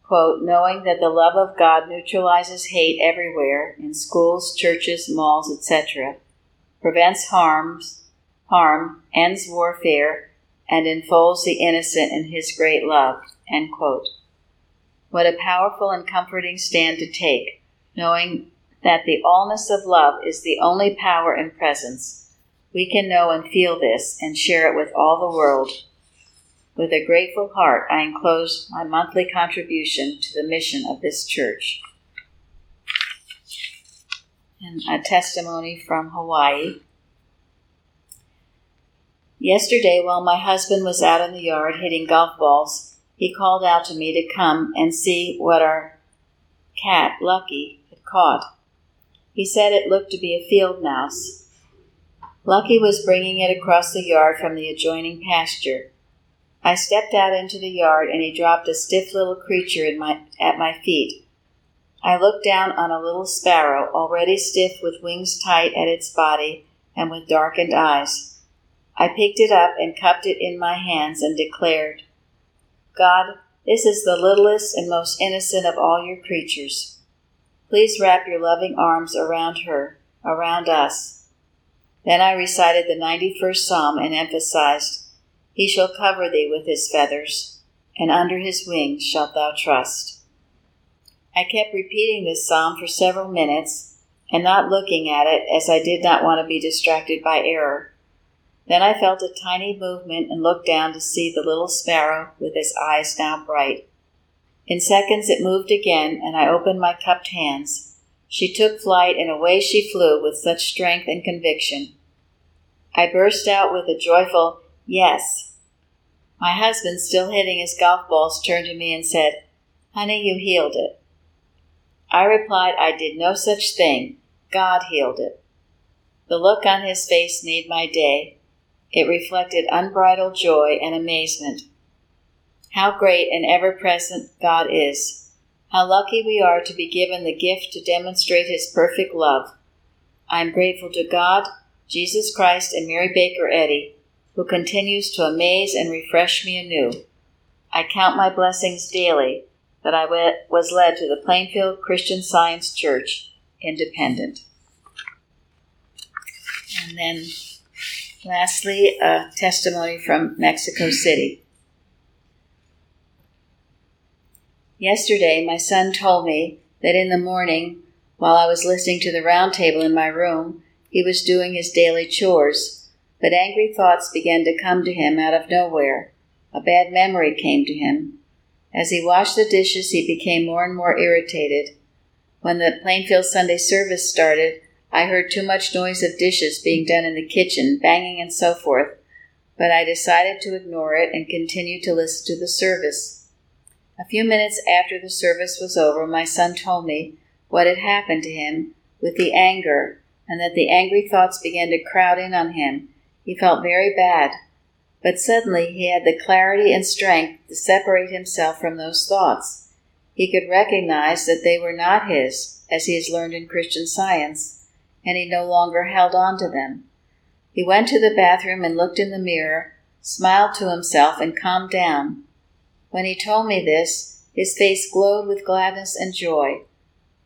Quote, knowing that the love of God neutralizes hate everywhere, in schools, churches, malls, et cetera, prevents harms, harm, ends warfare, and enfolds the innocent in his great love. End quote. What a powerful and comforting stand to take, knowing that the allness of love is the only power and presence. We can know and feel this and share it with all the world. With a grateful heart, I enclose my monthly contribution to the mission of this church. And a testimony from Hawaii. Yesterday, while my husband was out in the yard hitting golf balls, he called out to me to come and see what our cat, Lucky, had caught. He said it looked to be a field mouse. Lucky was bringing it across the yard from the adjoining pasture. I stepped out into the yard, and he dropped a stiff little creature in my, at my feet. I looked down on a little sparrow, already stiff with wings tight at its body and with darkened eyes. I picked it up and cupped it in my hands and declared, God, this is the littlest and most innocent of all your creatures. Please wrap your loving arms around her, around us. Then I recited the ninety-first Psalm and emphasized, He shall cover thee with his feathers, and under his wings shalt thou trust. I kept repeating this psalm for several minutes and not looking at it, as I did not want to be distracted by error. Then I felt a tiny movement and looked down to see the little sparrow with its eyes now bright. In seconds it moved again, and I opened my cupped hands. She took flight, and away she flew with such strength and conviction. I burst out with a joyful yes. My husband, still hitting his golf balls, turned to me and said, Honey, you healed it. I replied, I did no such thing. God healed it. The look on his face made my day. It reflected unbridled joy and amazement. How great and ever-present God is. How lucky we are to be given the gift to demonstrate his perfect love. I am grateful to God, Jesus Christ, and Mary Baker Eddy, who continues to amaze and refresh me anew. I count my blessings daily that I went, was led to the Plainfield Christian Science Church Independent. And then lastly, a testimony from Mexico City. Yesterday, my son told me that in the morning, while I was listening to the round table in my room, he was doing his daily chores, but angry thoughts began to come to him out of nowhere. A bad memory came to him. As he washed the dishes, he became more and more irritated. When the Plainfield Sunday service started, I heard too much noise of dishes being done in the kitchen, banging and so forth, but I decided to ignore it and continue to listen to the service. A few minutes after the service was over, my son told me what had happened to him with the anger, and that the angry thoughts began to crowd in on him. He felt very bad, but suddenly he had the clarity and strength to separate himself from those thoughts. He could recognize that they were not his, as he has learned in Christian Science, and he no longer held on to them. He went to the bathroom and looked in the mirror, smiled to himself, and calmed down. When he told me this, his face glowed with gladness and joy.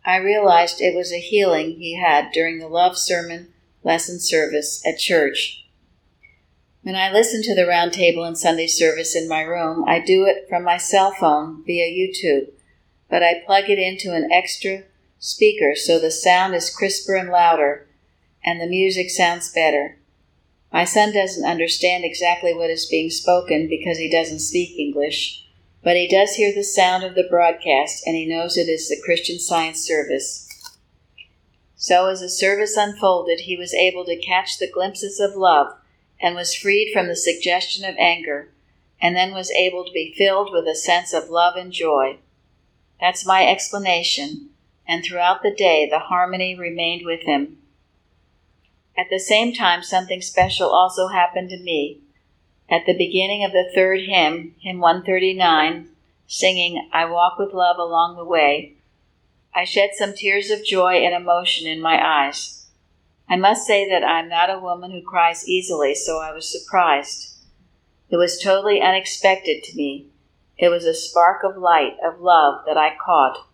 I realized it was a healing he had during the love sermon lesson service at church. When I listen to the round table and Sunday service in my room, I do it from my cell phone via YouTube, but I plug it into an extra speaker so the sound is crisper and louder, and the music sounds better. My son doesn't understand exactly what is being spoken because he doesn't speak English, but he does hear the sound of the broadcast, and he knows it is the Christian Science service. So as the service unfolded, he was able to catch the glimpses of love and was freed from the suggestion of anger, and then was able to be filled with a sense of love and joy. That's my explanation, and throughout the day the harmony remained with him. At the same time, something special also happened to me. At the beginning of the third hymn, hymn one thirty-nine, singing, I Walk with Love Along the Way, I shed some tears of joy and emotion in my eyes. I must say that I am not a woman who cries easily, so I was surprised. It was totally unexpected to me. It was a spark of light, of love, that I caught.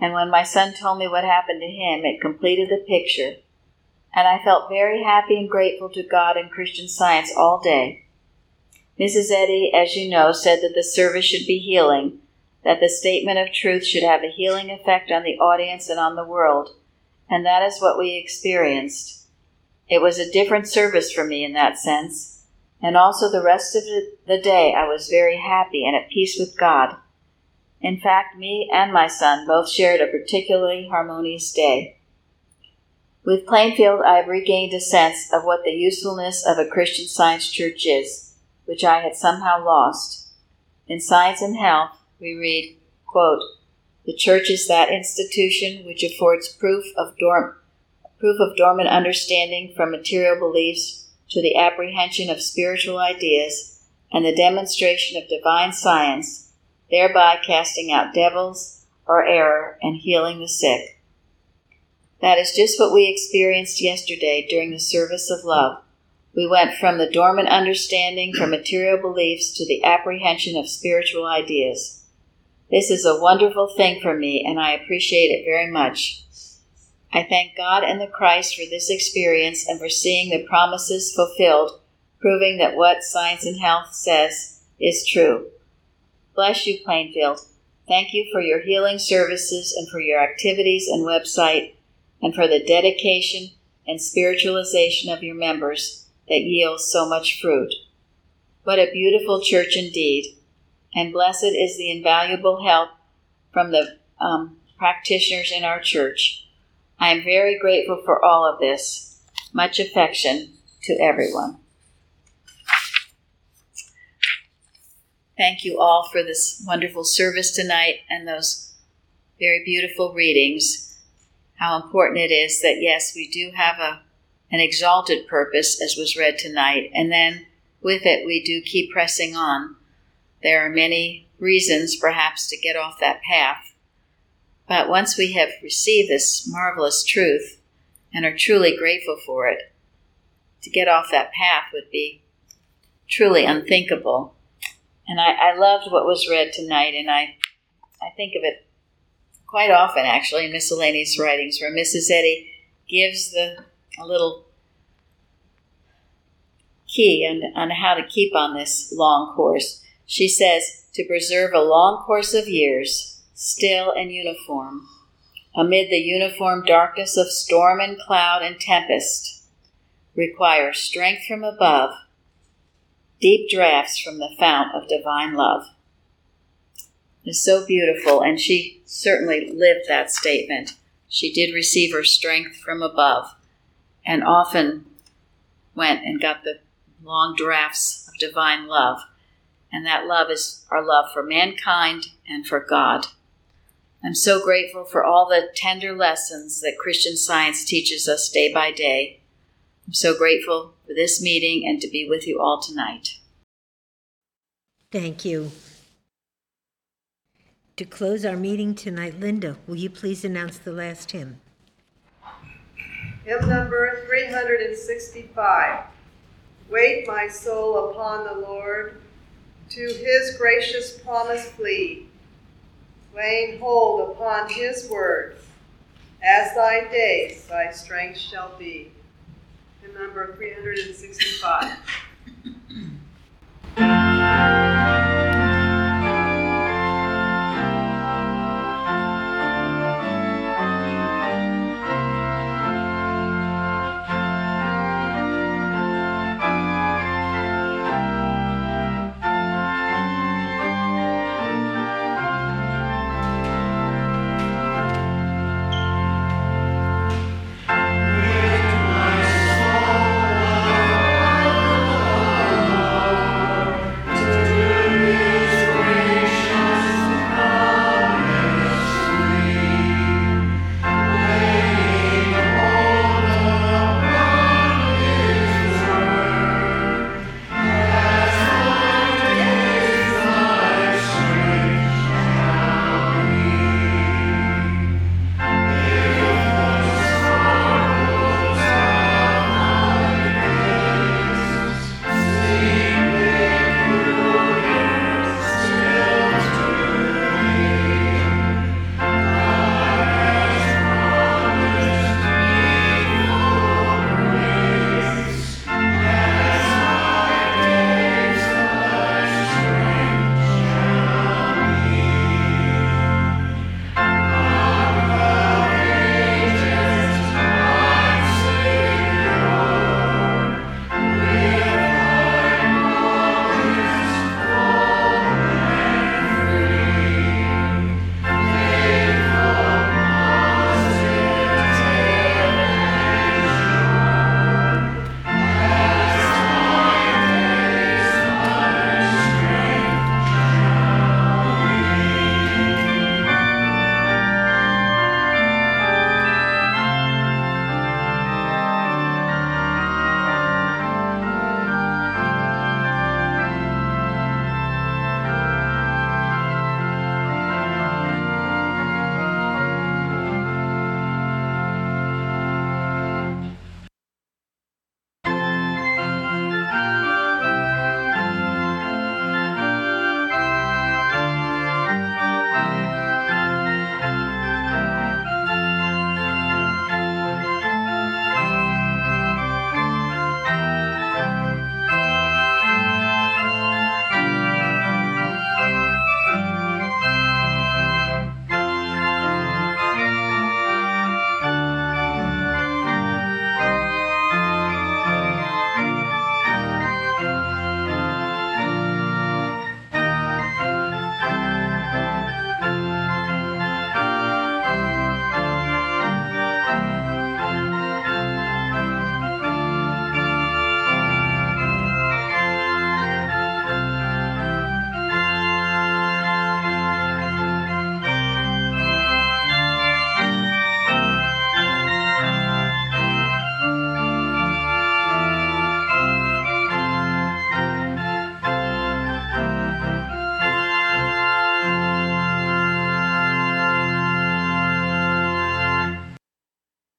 And when my son told me what happened to him, it completed the picture. And I felt very happy and grateful to God and Christian Science all day. Missus Eddy, as you know, said that the service should be healing, that the statement of truth should have a healing effect on the audience and on the world, and that is what we experienced. It was a different service for me in that sense, and also the rest of the day I was very happy and at peace with God. In fact, me and my son both shared a particularly harmonious day. With Plainfield, I have regained a sense of what the usefulness of a Christian Science church is, which I had somehow lost. In Science and Health, we read, quote, the church is that institution which affords proof of, dorm- proof of dormant understanding from material beliefs to the apprehension of spiritual ideas and the demonstration of divine science, thereby casting out devils or error and healing the sick. That is just what we experienced yesterday during the service of love. We went from the dormant understanding from material beliefs to the apprehension of spiritual ideas. This is a wonderful thing for me, and I appreciate it very much. I thank God and the Christ for this experience and for seeing the promises fulfilled, proving that what Science and Health says is true. Bless you, Plainfield. Thank you for your healing services and for your activities and website, and for the dedication and spiritualization of your members that yields so much fruit. What a beautiful church indeed, and blessed is the invaluable help from the um, practitioners in our church. I am very grateful for all of this. Much affection to everyone. Thank you all for this wonderful service tonight and those very beautiful readings. How important it is that, yes, we do have a an exalted purpose, as was read tonight, and then with it we do keep pressing on. There are many reasons, perhaps, to get off that path, but once we have received this marvelous truth and are truly grateful for it, to get off that path would be truly unthinkable. And I, I loved what was read tonight, and I I think of it quite often, actually, in miscellaneous writings, where Missus Eddy gives the a little key on, on how to keep on this long course. She says, to preserve a long course of years, still and uniform, amid the uniform darkness of storm and cloud and tempest, require strength from above, deep draughts from the fount of divine love. It's so beautiful, and she certainly lived that statement. She did receive her strength from above, and often went and got the long draughts of divine love. And that love is our love for mankind and for God. I'm so grateful for all the tender lessons that Christian Science teaches us day by day. I'm so grateful for this meeting and to be with you all tonight. Thank you. To close our meeting tonight, Linda, will you please announce the last hymn? Hymn number three sixty-five. Wait, my soul, upon the Lord, to his gracious promise flee, laying hold upon his word, as thy days thy strength shall be. Hymn number three sixty-five.